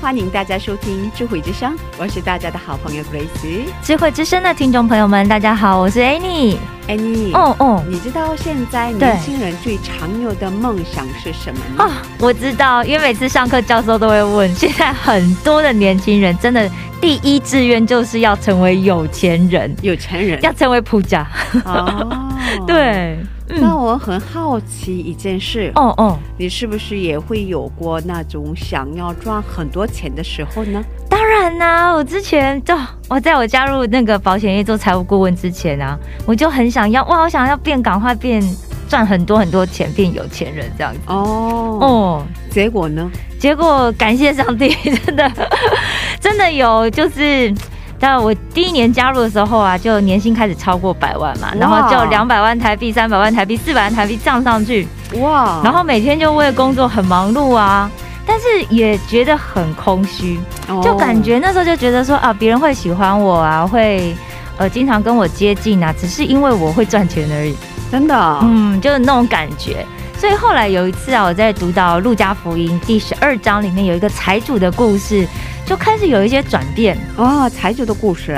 欢迎大家收听智慧之声，我是大家的好朋友Grace。智慧之声的听众朋友们，大家好，我是 Annie。 Annie， 你知道现在年轻人最常有的梦想是什么吗？我知道，因为每次上课教授都会问，现在很多的年轻人真的 第一志愿就是要成为有钱人，有钱人，要成为普家。对，那我很好奇一件事，你是不是也会有过那种想要赚很多钱的时候呢？ 当然啦，我之前在我加入那个保险业做财务顾问之前啊，我就很想要，我想要变赶快变 赚很多很多钱变有钱人这样。哦，结果呢？结果感谢上帝，真的有，就是但我第一年加入的时候啊，就年薪开始超过100万嘛， 然后就200万台币、300万台币、400万台币涨上去，哇！然后每天就为工作很忙碌啊， 但是也觉得很空虚，就感觉那时候就觉得说啊，别人会喜欢我啊，会经常跟我接近啊，只是因为我会赚钱而已。 真的，就是那种感觉。所以后来有一次啊，我在读到《路加福音》第12章里面有一个财主的故事， 就开始有一些转变。哦，财主的故事。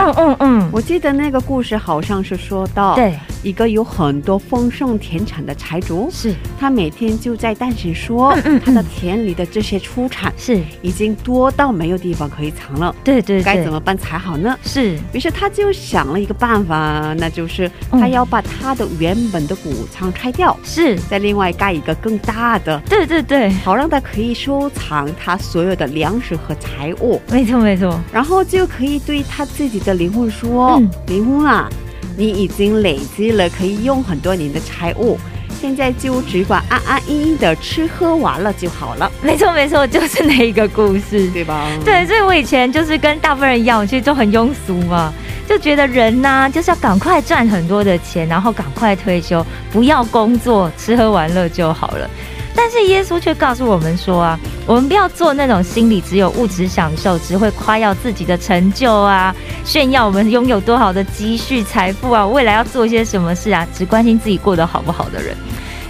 我记得那个故事好像是说到，对，一个有很多丰盛田产的财主，是他每天就在担心说他的田里的这些出产是已经多到没有地方可以藏了。对对，该怎么办才好呢？是，于是他就想了一个办法，那就是他要把他的原本的谷仓拆掉，是再另外盖一个更大的，对对对，好让他可以收藏他所有的粮食和财物。 没错没错，然后就可以对他自己的灵魂说，灵魂啊，你已经累积了可以用很多年的财物， 现在就只管安安逸逸的吃喝玩乐就好了。没错没错，就是那一个故事，对吧？对，所以我以前就是跟大部分人一样去都很庸俗嘛，就觉得人啊就是要赶快赚很多的钱，然后赶快退休，不要工作吃喝玩乐就好了。 但是耶稣却告诉我们说啊，我们不要做那种心理只有物质享受，只会夸耀自己的成就啊，炫耀我们拥有多好的积蓄财富啊，为了要做些什么事啊，只关心自己过得好不好的人。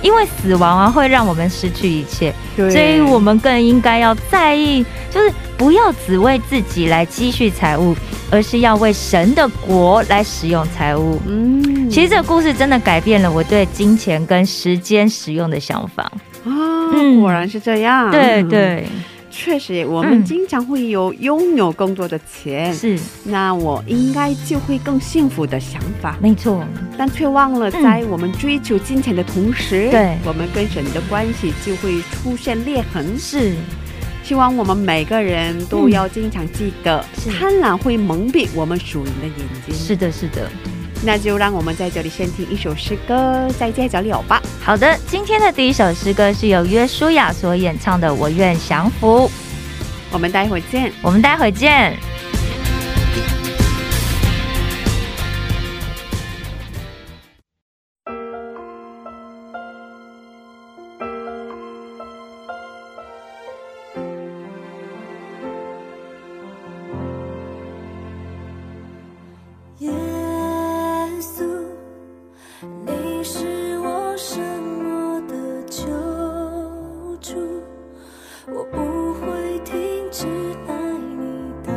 因为死亡啊会让我们失去一切，所以我们更应该要在意，就是不要只为自己来积蓄财物，而是要为神的国来使用财物。其实这故事真的改变了我对金钱跟时间使用的想法。 果然是这样。对对，确实我们经常会有拥有更多的钱，是，那我应该就会更幸福的想法。没错，但却忘了在我们追求金钱的同时，我们跟神的关系就会出现裂痕。是，希望我们每个人都要经常记得贪婪会蒙蔽我们属灵的眼睛。是的是的， 那就让我们再这里先听一首诗歌，再接着聊吧。好的，今天的第一首诗歌是由约书亚所演唱的《我愿降服》。 我们待会见。 我不会停止爱你到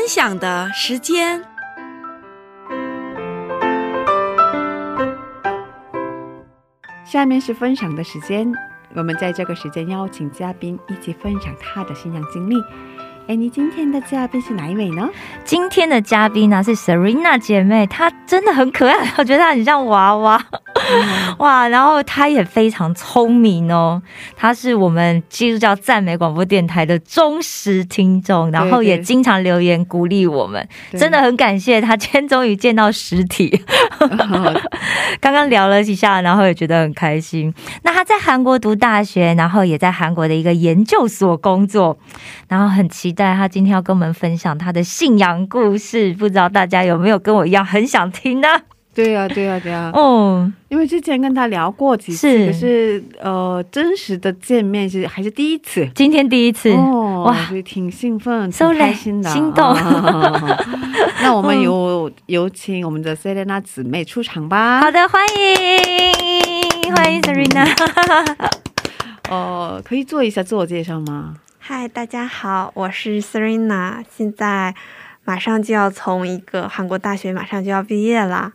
分享的时间。下面是分享的时间，我们在这个时间邀请嘉宾一起分享他的信仰经历。你今天的嘉宾是哪一位呢？ 今天的嘉宾呢是 Serina 姐妹， 她真的很可爱， 我觉得她很像娃娃。 哇，然后她也非常聪明哦， 她是我们基督教赞美广播电台的忠实听众， 然后也经常留言鼓励我们， 真的很感谢她今天终于见到实体。 刚刚聊了几下， 然后也觉得很开心。 那她在韩国读大学， 然后也在韩国的一个研究所工作， 然后很期待她今天要跟我们分享她的信仰故事， 不知道大家有没有跟我一样很想听呢？ 对啊， 因为之前跟他聊过几次， 可是真实的见面还是第一次， 今天第一次， 哇，挺兴奋挺开心的，心动。那我们有请我们的 Serina 姊妹出场吧。 好的，欢迎 Serina。 可以做一下自我介绍吗？ 嗨，大家好， 我是 Serina， 现在 马上就要从一个韩国大学马上就要毕业了。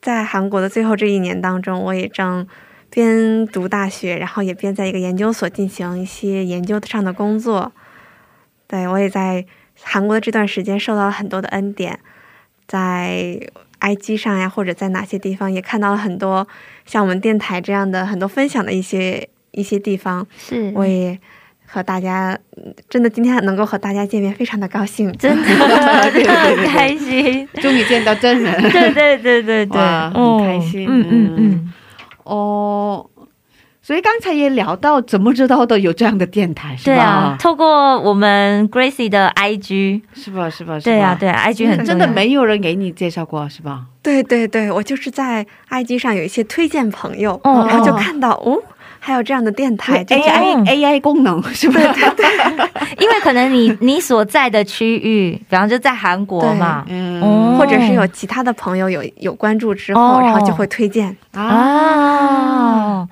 在韩国的最后这一年当中， 我也正边读大学， 然后也边在一个研究所进行一些研究上的工作。 对，我也在韩国的这段时间受到了很多的恩典， 在 IG 上呀， 或者在哪些地方也看到了很多像我们电台这样的很多分享的一些地方。 我也 和大家真的今天能够和大家见面非常的高兴，真的很开心，终于见到真人，对对对对对，哇很开心。嗯嗯嗯。哦，所以刚才也聊到怎么知道的有这样的电台是吧？对啊，透过我们 Gracie 的 IG 是吧？ 对啊， IG 很真的没有人给你介绍过是吧？ 对对对，我就是在 IG 上有一些推荐朋友， 然后就看到还有这样的电台， AI 功能是不是？因为可能你所在的区域， 比方就在韩国嘛， 或者是有其他的朋友有关注之后， 然后就会推荐。好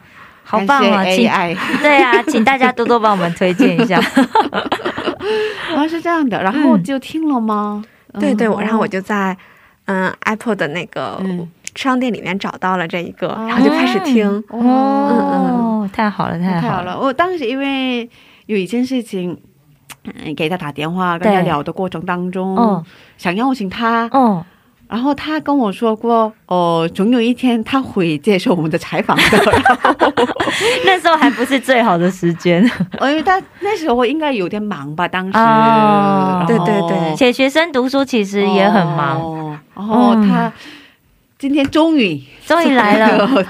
棒啊，对啊，请大家多多帮我们推荐一下。是这样的，然后就听了吗？对对，然后我就在 Apple 的那个 商店里面找到了这一个， 然后就开始听。太好了太好了，我当时因为有一件事情 给他打电话跟他聊的过程当中想邀请他， 然后他跟我说过，终有一天他会接受我们的采访的。那时候还不是最好的时间，因为那时候我应该有点忙吧当时。对对对，写学生读书其实也很忙，然后他 今天终于来了，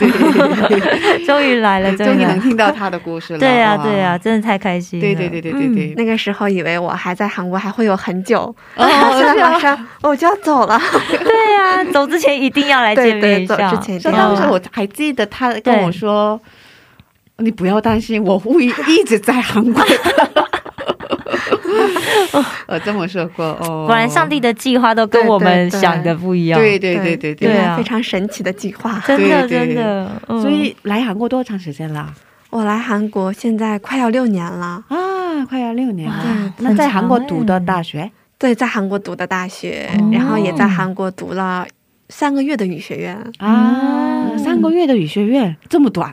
终于来了，真的太开心。对对对对对，那个时候以为我还在韩国还会有很久，马上我就要走了。对啊，走之前一定要来见面一下。当时我还记得他跟我说你不要担心，我会一直在韩国。 这么说过，果然上帝的计划都跟我们想的不一样。对对对对，非常神奇的计划。真的真的，所以来韩国多长时间了？我来韩国现在快要6年了。啊，快要6年了。那在韩国读的大学？对，在韩国读的大学，然后也在韩国读了3个月的语学院。啊，3个月的语学院这么短？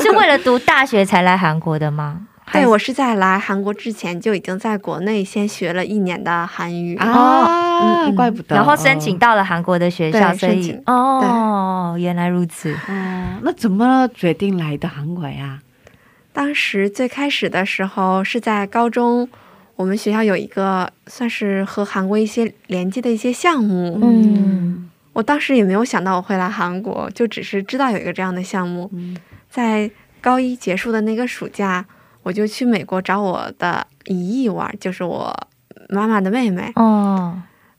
是为了读大学才来韩国的吗？ 对，我是在来韩国之前就已经在国内先学了一年的韩语，怪不得。然后申请到了韩国的学校，所以原来如此。那怎么决定来的韩国呀？当时最开始的时候是在高中我们学校有一个算是和韩国一些连接的一些项目，我当时也没有想到我会来韩国，就只是知道有一个这样的项目。在高一结束的那个暑假， 我就去美国找我的姨姨玩，就是我妈妈的妹妹。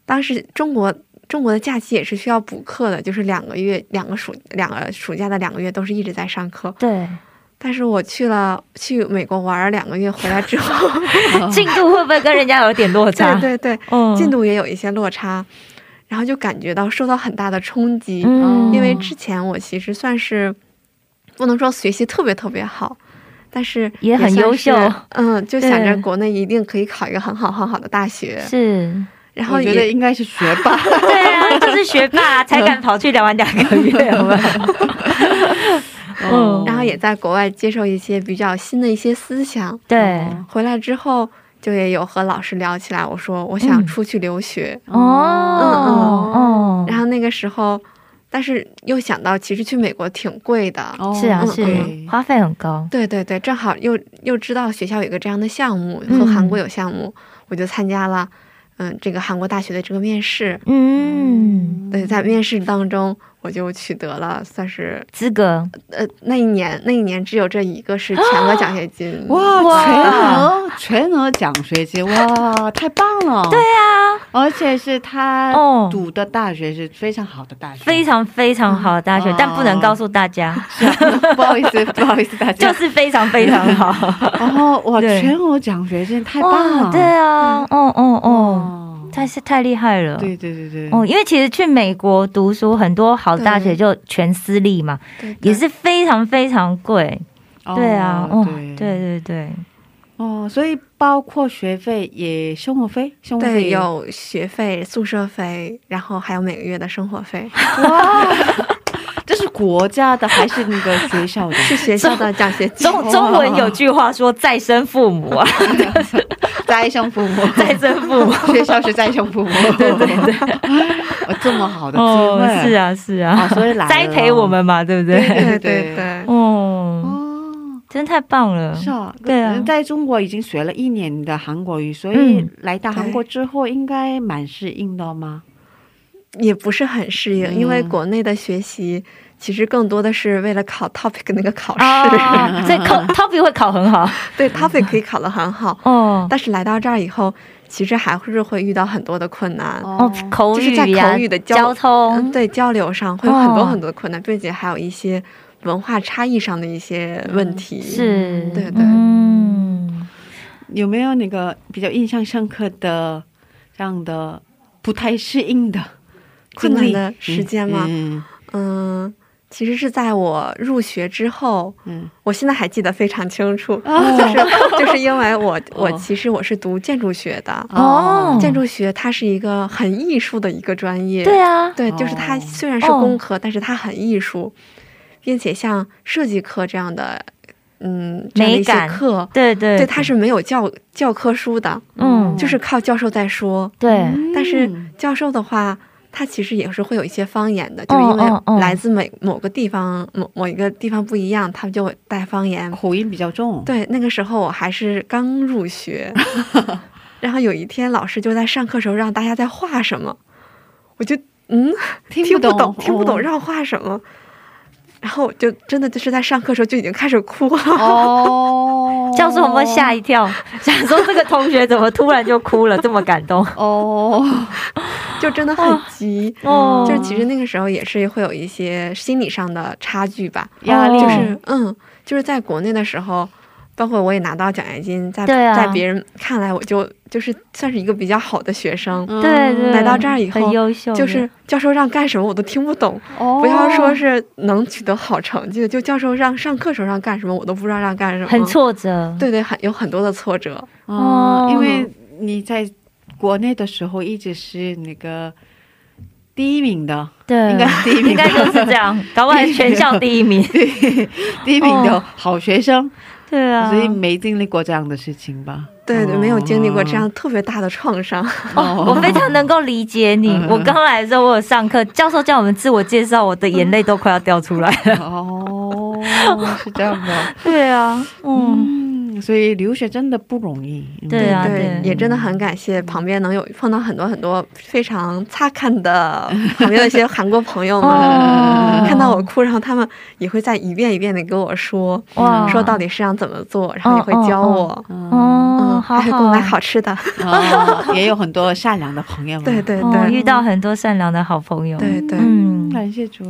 当时中国的假期也是需要补课的，就是2个月2个暑假的2个月都是一直在上课。但是我去美国玩2个月回来之后进度会不会跟人家有点落差？然后就感觉到受到很大的冲击，因为之前我其实算是不能说学习特别特别好，但是也很优秀，就想着国内一定可以考一个很好很好的大学，是，然后觉得应该是学霸，对啊，就是学霸才敢跑去两万两个月，然后也在国外接受一些比较新的一些思想，对，回来之后 就也有和老师聊起来，我说我想出去留学，然后那个时候但是又想到其实去美国挺贵的，是啊是，花费很高，对对对，正好又知道学校有一个这样的项目和韩国有项目，我就参加了这个韩国大学的这个面试，对，在面试当中 我就去得了，算是资格，那一年那一年只有这一个是全额奖学金，哇，全额全额奖学金，哇，太棒了，对啊，而且是他读的大学是非常好的大学，非常非常好的大学，但不能告诉大家，不好意思不好意思大家，就是非常非常好，就是非常非常好，哦，哇，全额奖学金太棒了，对啊，哦哦哦， 太厉害了，对对对对，哦，所以包括学费也生活费，生活费也有学费，宿舍费，然后还有每个月的生活费，哇，这是国家的还是那个学校的？是学校的奖学金，中文有句话说再生父母啊，栽培我们嘛，对不对？对对对，哦，真的太棒了，是啊，在中国已经学了一年的韩国语，所以来到韩国之后应该蛮适应的吗？ 也不是很适应，因为国内的学习其实更多的是为了考 TOEIC 那个考试，所以考 TOEIC 会考很好，对， TOEIC 可以考得很好，对，TOEIC可以考得很好，但是来到这儿以后其实还是会遇到很多的困难，口语啊，交通，对，交流上会有很多很多的困难，并且还有一些文化差异上的一些问题，是，对对，有没有那个比较印象深刻的这样的不太适应的 困难的时间吗？其实是在我入学之后，我现在还记得非常清楚，就是因为我其实我是读建筑学的，建筑学它是一个很艺术的一个专业，对啊，对，就是它虽然是工科，但是它很艺术，编写像设计课这样的，嗯，美感，对对，它是没有教科书的，嗯，就是靠教授在说，对，但是教授的话 其实也是会有一些心理上的差距吧，压力，就是嗯，听不懂，听不懂让话什么，我就嗯，听不懂，听不懂让话什么，然后就真的就是在上课时候让大家在画什么，我就嗯，听不懂，听不懂让话什么，然后就真的就是在上课时候就已经开始哭了，教授我们吓一跳，想说这个同学怎么突然就哭了，这么感动哦，就真的太急，就是那个时候也是会有一些心理上的差距吧，压力，很优秀，就是教授让干什么我都听不懂，我要说是能取得好成绩的就教授让上课时候让干什么我都不知道让干什么，很挫折，对对，有很多的挫折，因为你在国内的时候一直是那个 对，应该是这样，搞不好全校第一名，第一名的好学生，对啊，所以没经历过这样的事情吧，对对，没有经历过这样特别大的创伤，我非常能够理解你，我刚来的时候我上课教授叫我们自我介绍，我的眼泪都快要掉出来了，哦，是这样吗？对啊，嗯， 所以留学真的不容易，对啊，也真的很感谢旁边能有碰到很多很多非常擦看的旁边的一些韩国朋友们，看到我哭，然后他们也会在一遍一遍的给我说，说到底是让怎么做，然后也会教我，还会给我买好吃的，也有很多善良的朋友们，对对对，遇到很多善良的好朋友，对对对，感谢主。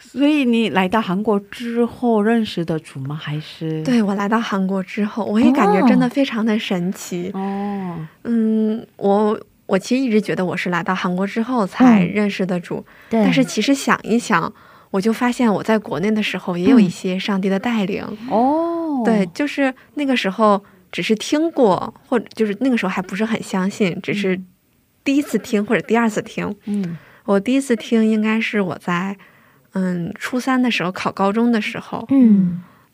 所以你来到韩国之后认识的主吗？还是对，我来到韩国之后我也感觉真的非常的神奇哦，嗯，我其实一直觉得我是来到韩国之后才认识的主，但是其实想一想我就发现我在国内的时候也有一些上帝的带领，对，就是那个时候只是听过，或就是那个时候还不是很相信，只是第一次听或者第二次听，我第一次听应该是我在初三的时候考高中的时候，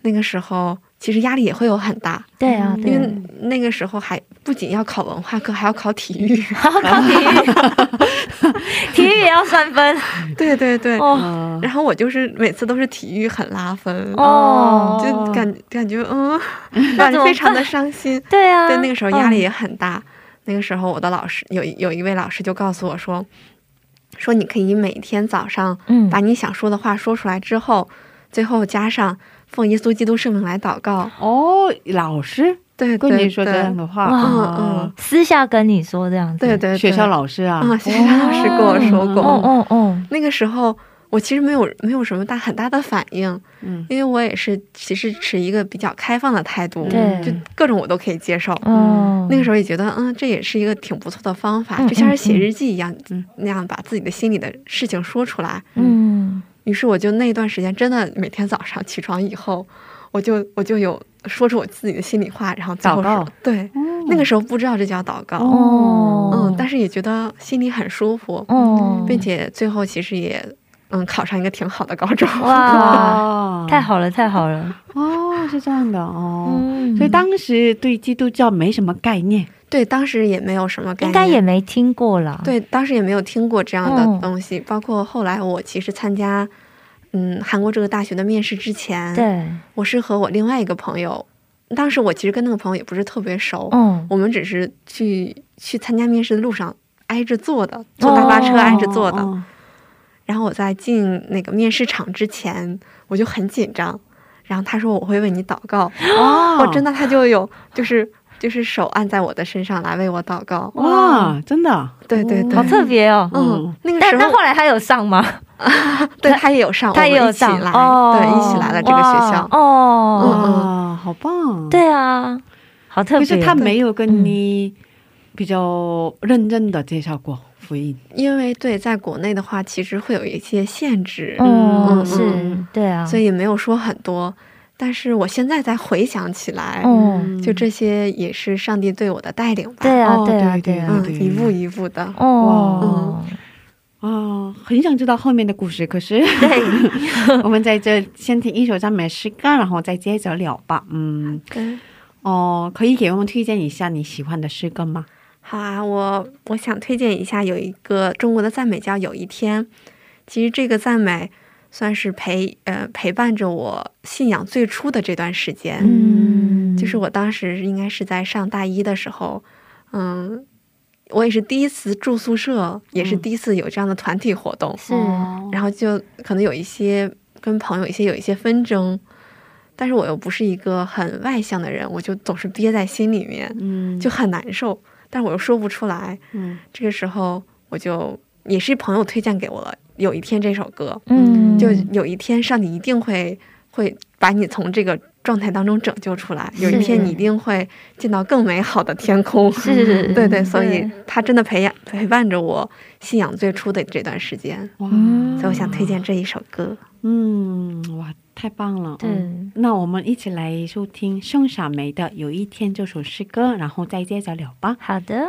那个时候其实压力也会有很大。对啊，因为那个时候还不仅要考文化课还要考体育，考体育也要算分，对对对，然后我就是每次都是体育很拉分，就感觉反正非常的伤心，对啊，对那个时候压力也很大，那个时候我的老师有一位老师就告诉我说，说你可以每天早上把你想说的话说出来之后，最后加上 奉耶稣基督圣名来祷告。哦，老师，对对对，跟你说的很多话，私下跟你说这样的，对对，学校老师啊，嗯嗯嗯，那个时候我其实没有什么大很大的反应，因为我也是其实持一个比较开放的态度，就各种我都可以接受。那个时候也觉得这也是一个挺不错的方法，就像是写日记一样，那样把自己的心里的事情说出来。嗯， 于是我就那一段时间真的每天早上起床以后，我就有说出我自己的心里话，然后祷告。对，那个时候不知道这叫祷告，但是也觉得心里很舒服，并且最后其实也考上一个挺好的高中。哇，太好了太好了。哦，是这样的哦。所以当时对基督教没什么概念。 对，当时也没有什么概念，当时也没有听过了。对，当时也没有听过这样的东西，包括后来我其实参加韩国这个大学的面试之前，我是和我另外一个朋友，当时我其实跟那个朋友也不是特别熟，我们只是去参加面试的路上挨着坐的，坐大巴车挨着坐的，然后我在进那个面试场之前我就很紧张，然后他说我会为你祷告，我真的他就有就是 手按在我的身上来为我祷告。哇，真的，对对，好特别哦。那个时候对他也有上吗？对，他也有上，他也有上，一起来了这个学校。哦，好棒。对啊，好特别，就是他没有跟你比较认真的介绍过福音，因为对，在国内的话其实会有一些限制，是对啊，所以没有说很多。 但是我现在在回想起来，就这些也是上帝对我的带领吧。对啊对啊对啊，一步一步的。哦，很想知道后面的故事，可是我们在这先听一首赞美诗歌，然后再接着聊吧。嗯，可以给我们推荐一下你喜欢的诗歌吗？好啊，我想推荐一下有一个中国的赞美叫《有一天》，其实这个赞美 算是陪伴着我信仰最初的这段时间。就是我当时应该是在上大一的时候，我也是第一次住宿舍，也是第一次有这样的团体活动，然后就可能有一些跟朋友一些分争，但是我就憋在心里面，就很难受。但是我有说不出来。这个时候我就也是朋友推荐给我了 有一天这首歌，就有一天上帝一定会陪把你从这个状态当中拯救出来，有一天你一定会见到更美好的天空。对对，所以他真的陪伴着我信仰最初的这段时间。哇，太棒了。那我们一起来收听圣傻梅的《有一天》这首诗歌，然后再接着聊吧。好的。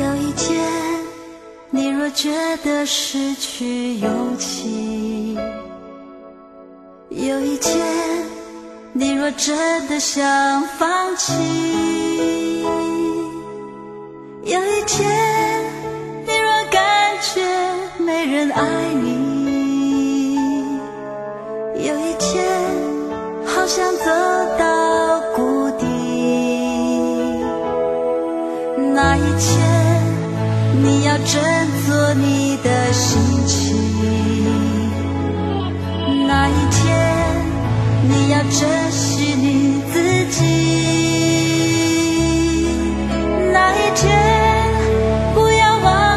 有一天，你若觉得伤放弃，有一天，好想走到谷底，那一天，你要振作你的心情，那一天，你要珍惜你自己，那一天，不要忘。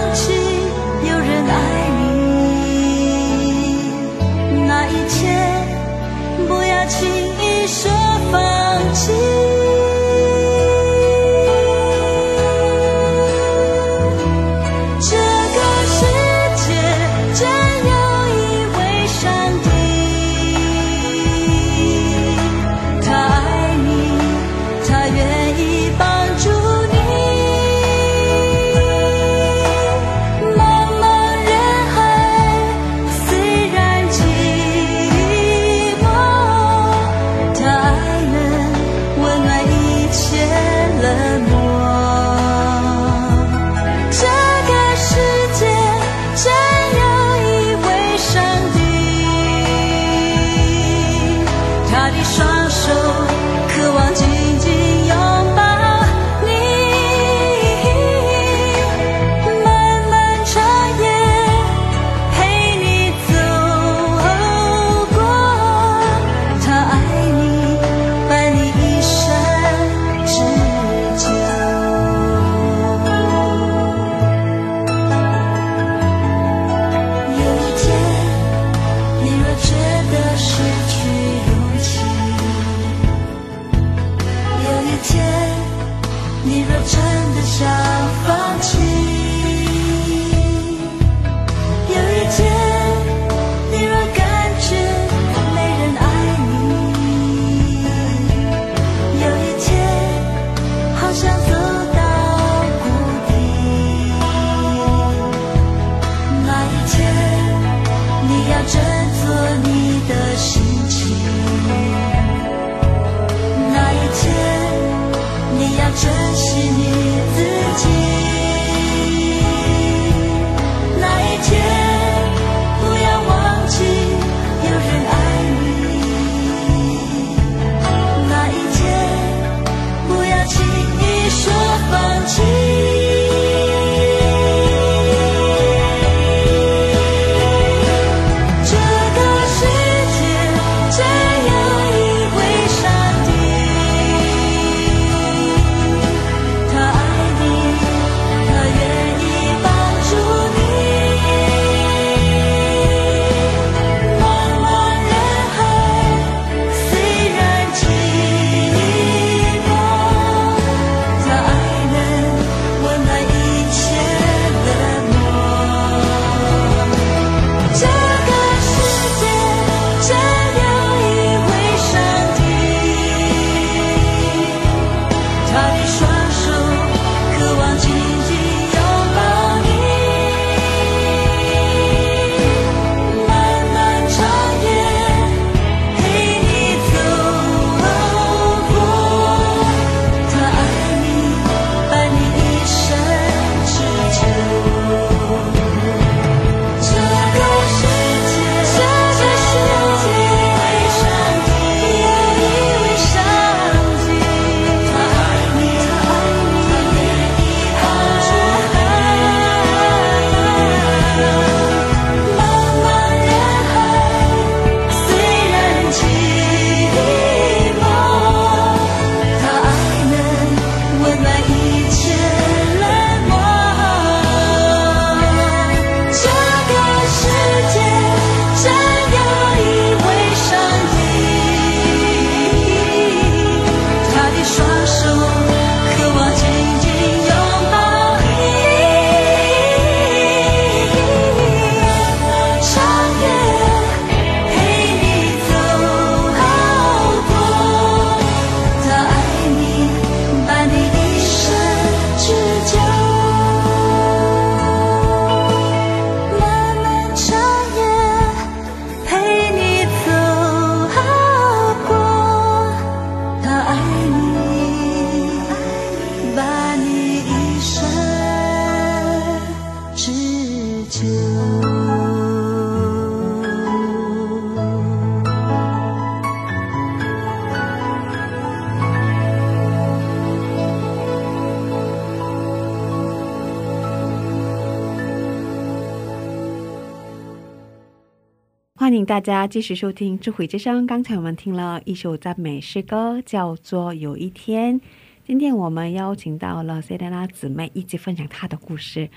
欢迎大家继续收听智慧之声。刚才我们听了一首赞美诗歌叫做有一天，今天我们邀请到了Serina姊妹一起分享她的故事。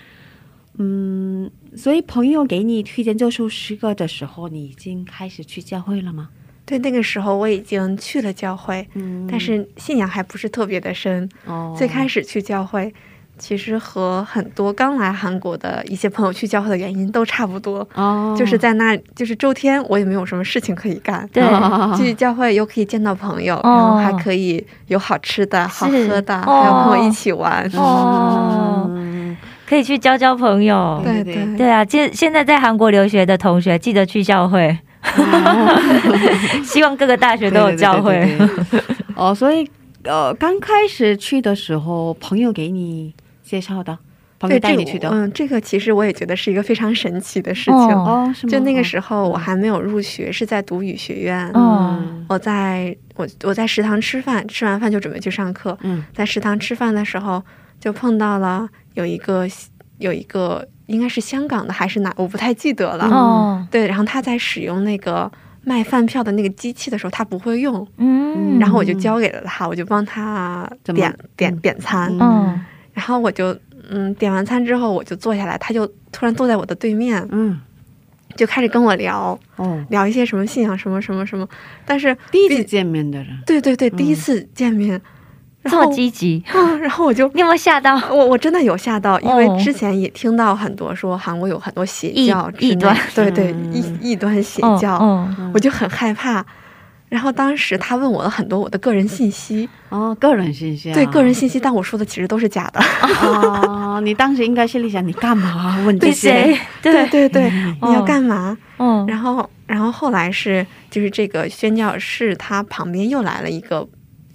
所以朋友给你推荐这首诗歌的时候，你已经开始去教会了吗？ 对，那个时候我已经去了教会，但是信仰还不是特别的深。最开始去教会其实和很多刚来韩国的一些朋友去教会的原因都差不多，就是在那就是周天我也没有什么事情可以干，去教会又可以见到朋友，然后还可以有好吃的好喝的，还有朋友一起玩。可以去教交朋友。对啊，现在在韩国留学的同学记得去教会。 所以刚开始去的时候朋友给你介绍的，对，这个其实我也觉得是一个非常神奇的事情。就那个时候我还没有入学，是在读语学院，我在食堂吃饭，吃完饭就准备去上课，在食堂吃饭的时候就碰到了有一个 应该是香港的还是哪，我不太记得了。对，然后他在使用那个卖饭票的那个机器的时候，他不会用，然后我就交给了他，我就帮他点餐。然后我就点完餐之后我就坐下来，他就开始跟我聊，第一次见面的人，对对对，第一次见面。 这么积极，然后我就那么吓到我真的有吓到，因为之前也听到很多说韩国有很多邪教，异端，对对，异端邪教，我就很害怕。然后当时他问我的很多我的个人信息，个人信息，对，个人信息但我说的其实都是假的。你当时应该心里想你干嘛问这些？对对对，你要干嘛？然后后来是就是这个宣教士他旁边又来了一个在韩国宣教，好奇妙的过程。对，好奇妙。所以那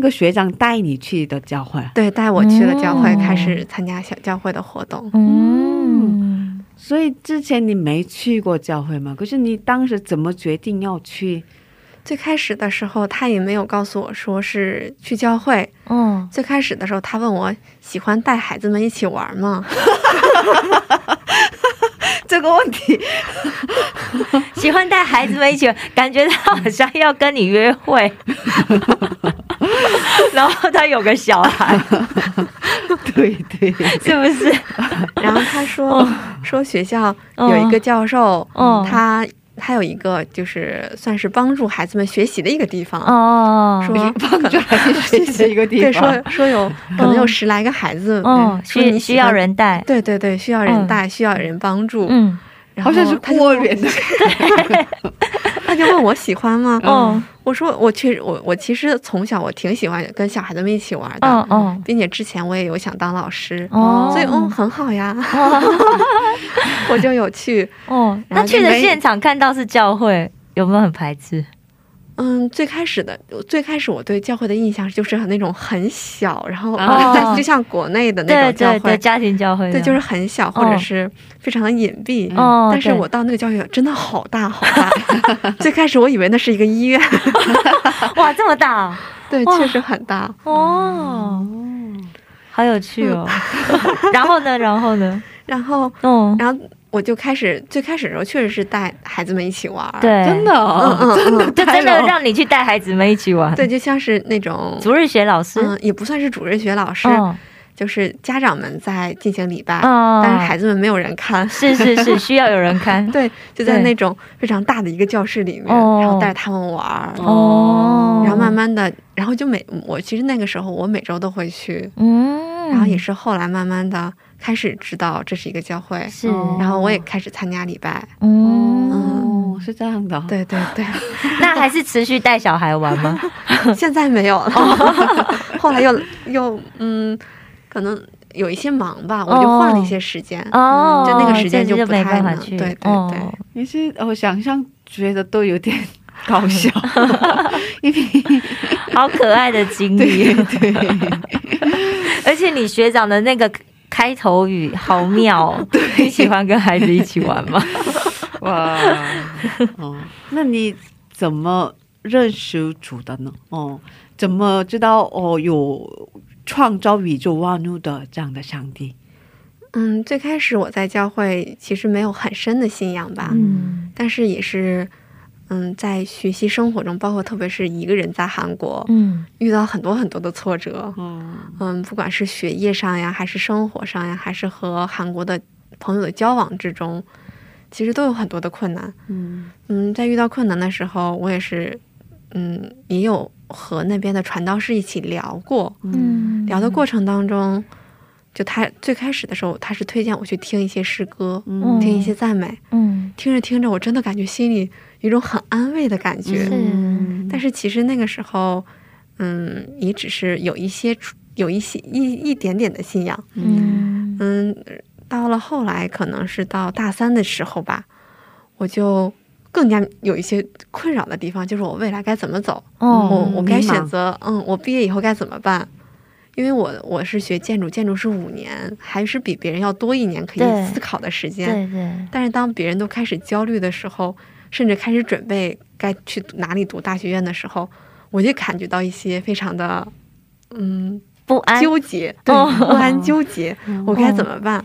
个学长带你去的教会，带我去了教会开始参加小教会的活动。所以之前你没去过教会吗？可是你当时怎么决定要去？ 最开始的时候他也没有告诉我说是去教会，最开始的时候他问我喜欢带孩子们一起玩吗，这个问题喜欢带孩子们一起，感觉他好像要跟你约会，然后他有个小孩，对对，是不是？然后他说学校有一个教授，他 他有一个就是算是帮助孩子们学习的一个地方，属于帮助孩子学习一个地方，对，说有可能有10来个孩子，需要人带，对对对，需要人带，需要人帮助。好像是孤儿院的感觉。他就问我喜欢吗，我说我其实从小我挺喜欢跟小孩子们一起玩的，并且之前我也有想当老师，所以很好呀，我就有去。那去的现场看到是教会有没有很排斥？ 最开始的时候他问我喜欢带孩子们一起玩吗，我说我去，我其实从小我挺喜欢跟小孩子们一起玩，然后就像国内的那个教会有真的好大好大，最开始我以为那是一个医院，哇这么大，对确实很大，然后呢然后呢，然后 我就开始让我去的是带孩子们一起玩，真的真的带着让你去带孩子们一起玩，对，就像是那种主日学老师，也不算是主日学老师，就是家长们在进行礼拜，但是孩子们没有人看，是需要有人看，对，就在那种非常大的一个教室里面，然后带着他们玩，然后慢慢的，然后就我其实那个时候我每周都会去，然后也是后来慢慢的 开始指导这是一个教会，然后我也开始参加礼拜。哦，是这样的，对对对。那还是持续带小孩玩吗？现在没有了，后来又可能有一些忙吧，我就换了一些时间，就那个时间就没办法去。对对，也是我想象觉得都有点 搞笑，因为好可爱的经历，而且你学长的那个开头语好妙，你喜欢跟孩子一起玩吗？哇，那你怎么认识主的呢？怎么知道有创造宇宙万物的这样的上帝？ 最开始我在教会其实没有很深的信仰吧，但是也是 在学习生活中，包括特别是一个人在韩国遇到很多很多的挫折，不管是学业上呀还是生活上呀还是和韩国的朋友的交往之中，其实都有很多的困难。在遇到困难的时候我也是也有和那边的传道士一起聊过，聊的过程当中就他最开始的时候他是推荐我去听一些诗歌，听一些赞美，但是其实那个时候也只是有一点点的信仰。到了后来可能是到大三的时候吧，我就 更加有一些困扰的地方，就是我未来该怎么走，我该选择我毕业以后该怎么办，因为我是学建筑，建筑是5年，还是比别人要多一年可以思考的时间，但是当别人都开始焦虑的时候，甚至开始准备该去哪里读大学院的时候，我就感觉到一些非常的不纠结不安纠结，我该怎么办。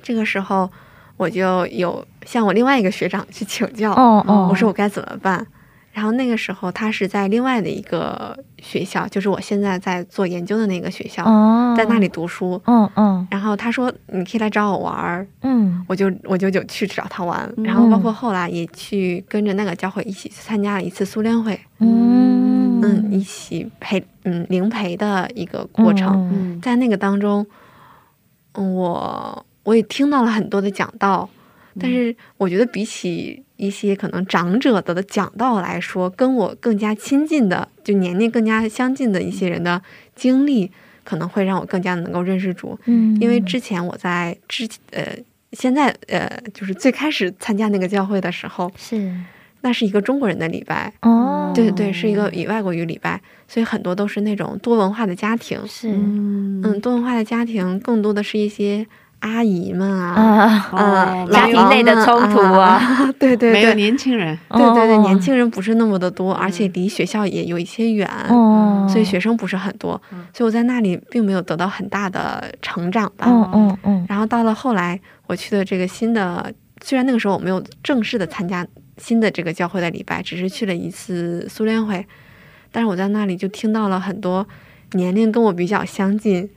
这个时候 我就想我另外一个学长去请教，我说我该怎么办，然后那个时候他是在另外的一个学校，就是我现在在做研究的那个学校，在那里读书，然后他说你可以来找我玩，我就有去找他玩，然后包括后来也去跟着那个教会一起参加了一次苏联会，一起陪领陪的一个过程。在那个当中我 我也听到了很多的讲道，但是我觉得比起一些可能长者的讲道来说，跟我更加亲近的，就年龄更加相近的一些人的经历，可能会让我更加能够认识主。因为之前我在现在就是最开始参加那个教会的时候，是那是一个中国人的礼拜，对对，是一个以外国语礼拜，所以很多都是那种多文化的家庭，嗯，多文化的家庭更多的是一些 阿姨们啊，家庭内的冲突啊，对对对，没有年轻人，对对对，年轻人不是那么的多，而且离学校也有一些远，所以学生不是很多，所以我在那里并没有得到很大的成长吧。然后到了后来我去的这个新的，虽然那个时候我没有正式的参加新的这个教会的礼拜，只是去了一次苏联会，但是我在那里就听到了很多年龄跟我比较相近，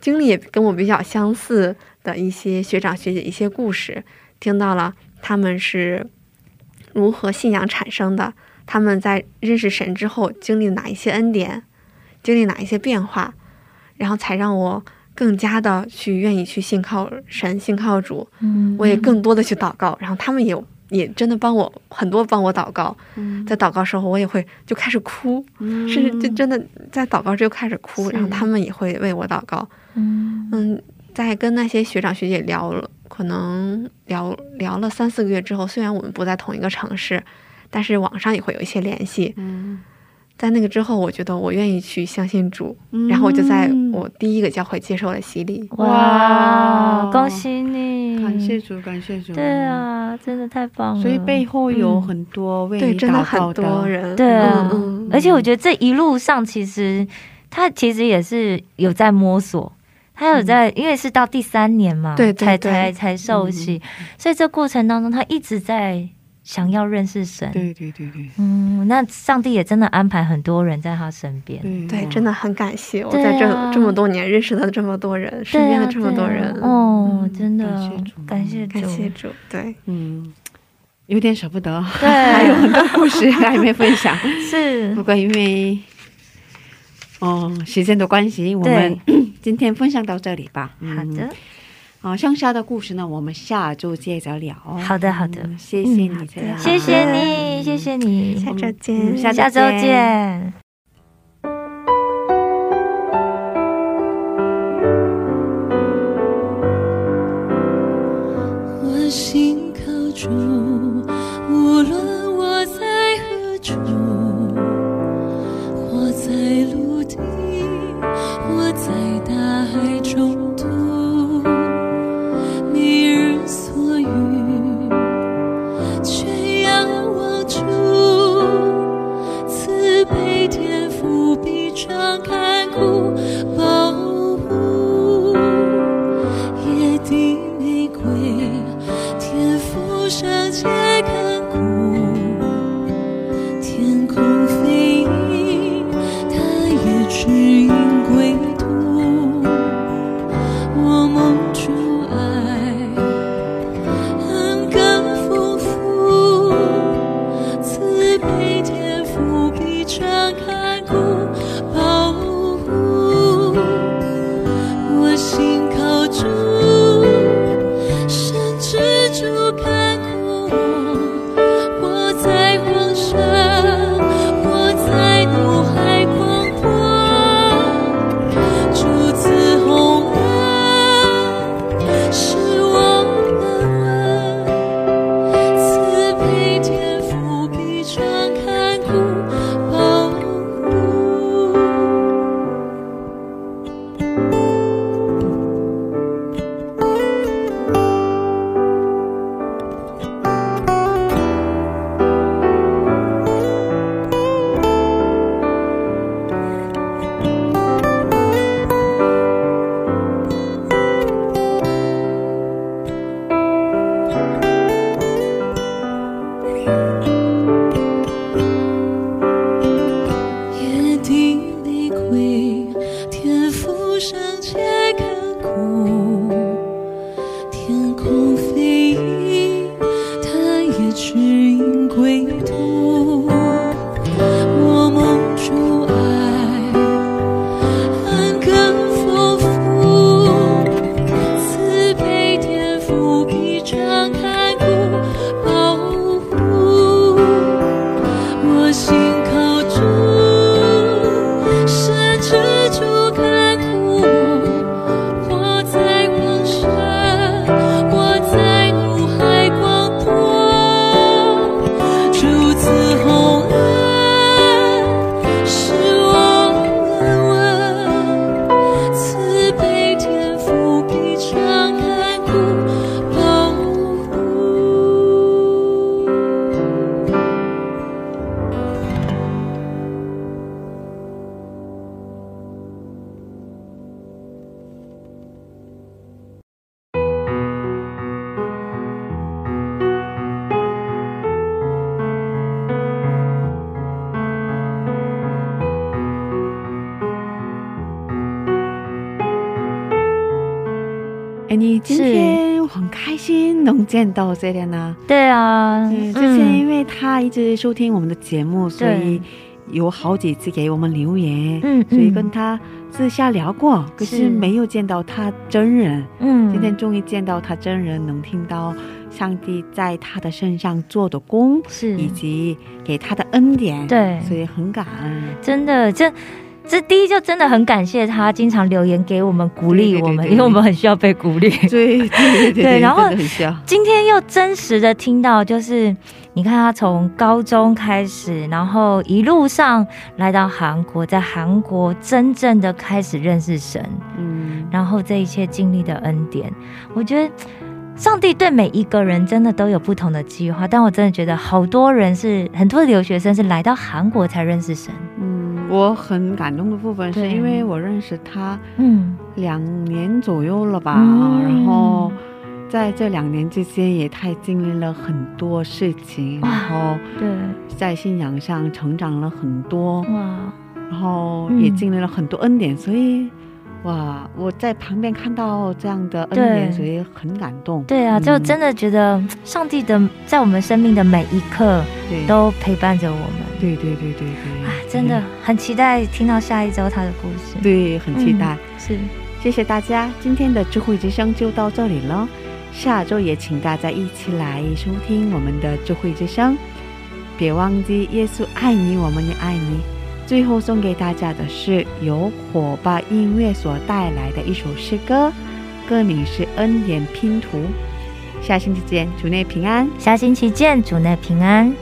经历也跟我比较相似的一些学长学姐一些故事，听到了他们是如何信仰产生的，他们在认识神之后经历哪一些恩典，经历哪一些变化，然后才让我更加的去愿意去信靠神信靠主。我也更多的去祷告，然后他们也 也真的帮我很多帮我祷告，在祷告时候我也会就开始哭，甚至真的在祷告就开始哭，然后他们也会为我祷告。在跟那些学长学姐聊了可能聊了3、4个月之后，虽然我们不在同一个城市，但是网上也会有一些联系。在那个之后我觉得我愿意去相信主，然后我就在我第一个教会接受了洗礼。哇，恭喜你， 感谢主，对，真的很感谢主，对，还有很多故事还没分享，是不过因为时间的关系我们今天分享到这里吧。好的， 剩下的故事呢我们下周接着聊。好的好的，谢谢你，谢谢你，下周见。你今天很开心能见到 Serina。 对啊，之前我们开心能见到Serina，对啊，就是因为他一直收听我们的节目，所以有好几次给我们留言，所以跟他私下聊过，可是没有见到他真人，今天终于见到他真人，能听到上帝在他的身上做的工，是以及给他的恩典，对，所以很感恩，真的这 这第一就真的很感谢他经常留言给我们鼓励我们，因为我们很需要被鼓励。对对对，然后今天又真实的听到，就是你看他从高中开始，然后一路上来到韩国，在韩国真正的开始认识神，然后这一切经历的恩典，我觉得 上帝对每一个人真的都有不同的计划，但我真的觉得好多人是很多留学生是来到韩国才认识神。我很感动的部分是因为我认识他两年左右了吧，然后在这两年之间也太经历了很多事情，然后在信仰上成长了很多，然后也经历了很多恩典，所以 哇，我在旁边看到这样的恩典，所以很感动。对啊，就真的觉得上帝的在我们生命的每一刻都陪伴着我们。对对对对对，啊，真的很期待听到下一周他的故事。对，很期待。是，谢谢大家，今天的智慧之声就到这里了，下周也请大家一起来收听我们的智慧之声，别忘记耶稣爱你，我们也爱你。 最后送给大家的是由火把音乐所带来的一首诗歌， 歌名是恩典拼图。 下星期见，主内平安。 下星期见，主内平安。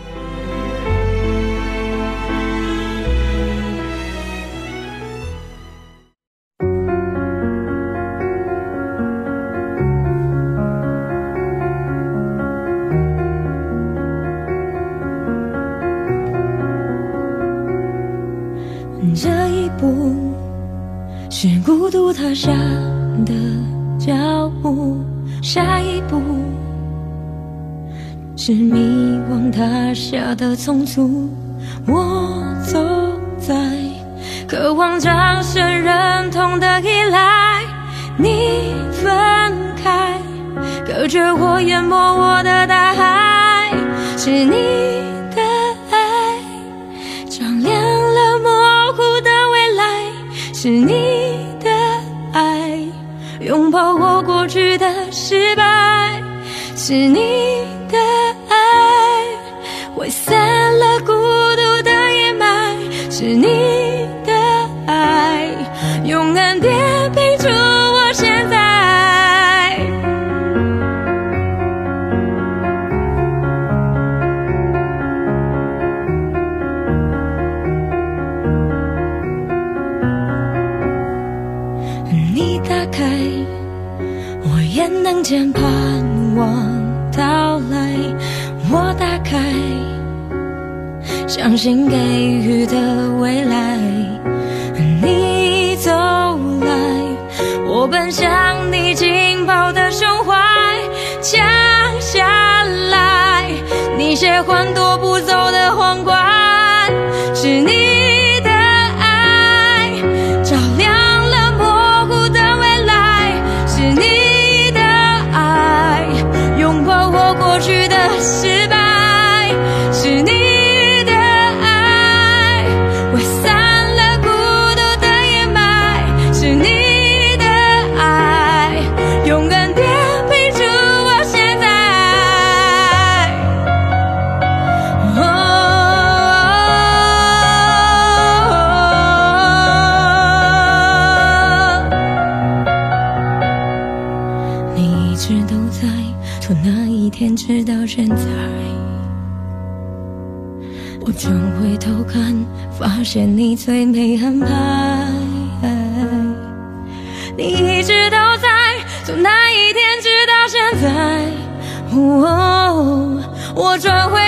你一直都在，从那一天直到现在，我转回。